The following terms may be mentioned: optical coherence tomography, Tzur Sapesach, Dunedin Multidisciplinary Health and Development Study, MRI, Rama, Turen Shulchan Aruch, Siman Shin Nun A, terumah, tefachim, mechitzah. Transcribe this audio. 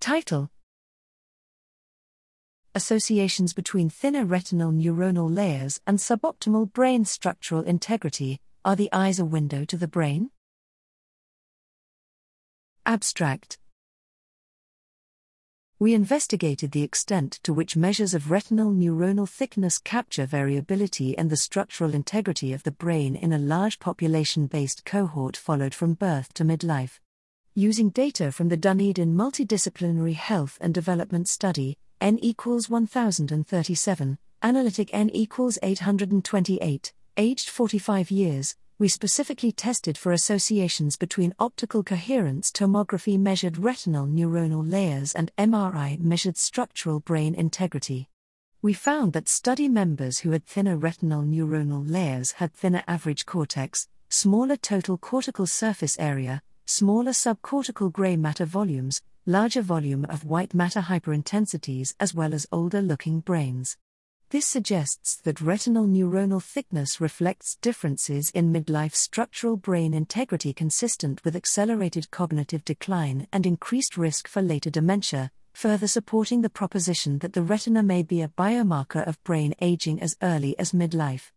Title: Associations between thinner retinal neuronal layers and suboptimal brain structural integrity. Are the eyes a window to the brain? Abstract. We investigated the extent to which measures of retinal neuronal thickness capture variability and the structural integrity of the brain in a large population-based cohort followed from birth to midlife. Using data from the Dunedin Multidisciplinary Health and Development Study, N equals 1037, analytic N equals 828, aged 45 years, we specifically tested for associations between optical coherence tomography measured retinal neuronal layers and MRI measured structural brain integrity. We found that study members who had thinner retinal neuronal layers had thinner average cortex, smaller total cortical surface area, smaller subcortical gray matter volumes, larger volume of white matter hyperintensities, as well as older-looking brains. This suggests that retinal neuronal thickness reflects differences in midlife structural brain integrity consistent with accelerated cognitive decline and increased risk for later dementia, further supporting the proposition that the retina may be a biomarker of brain aging as early as midlife.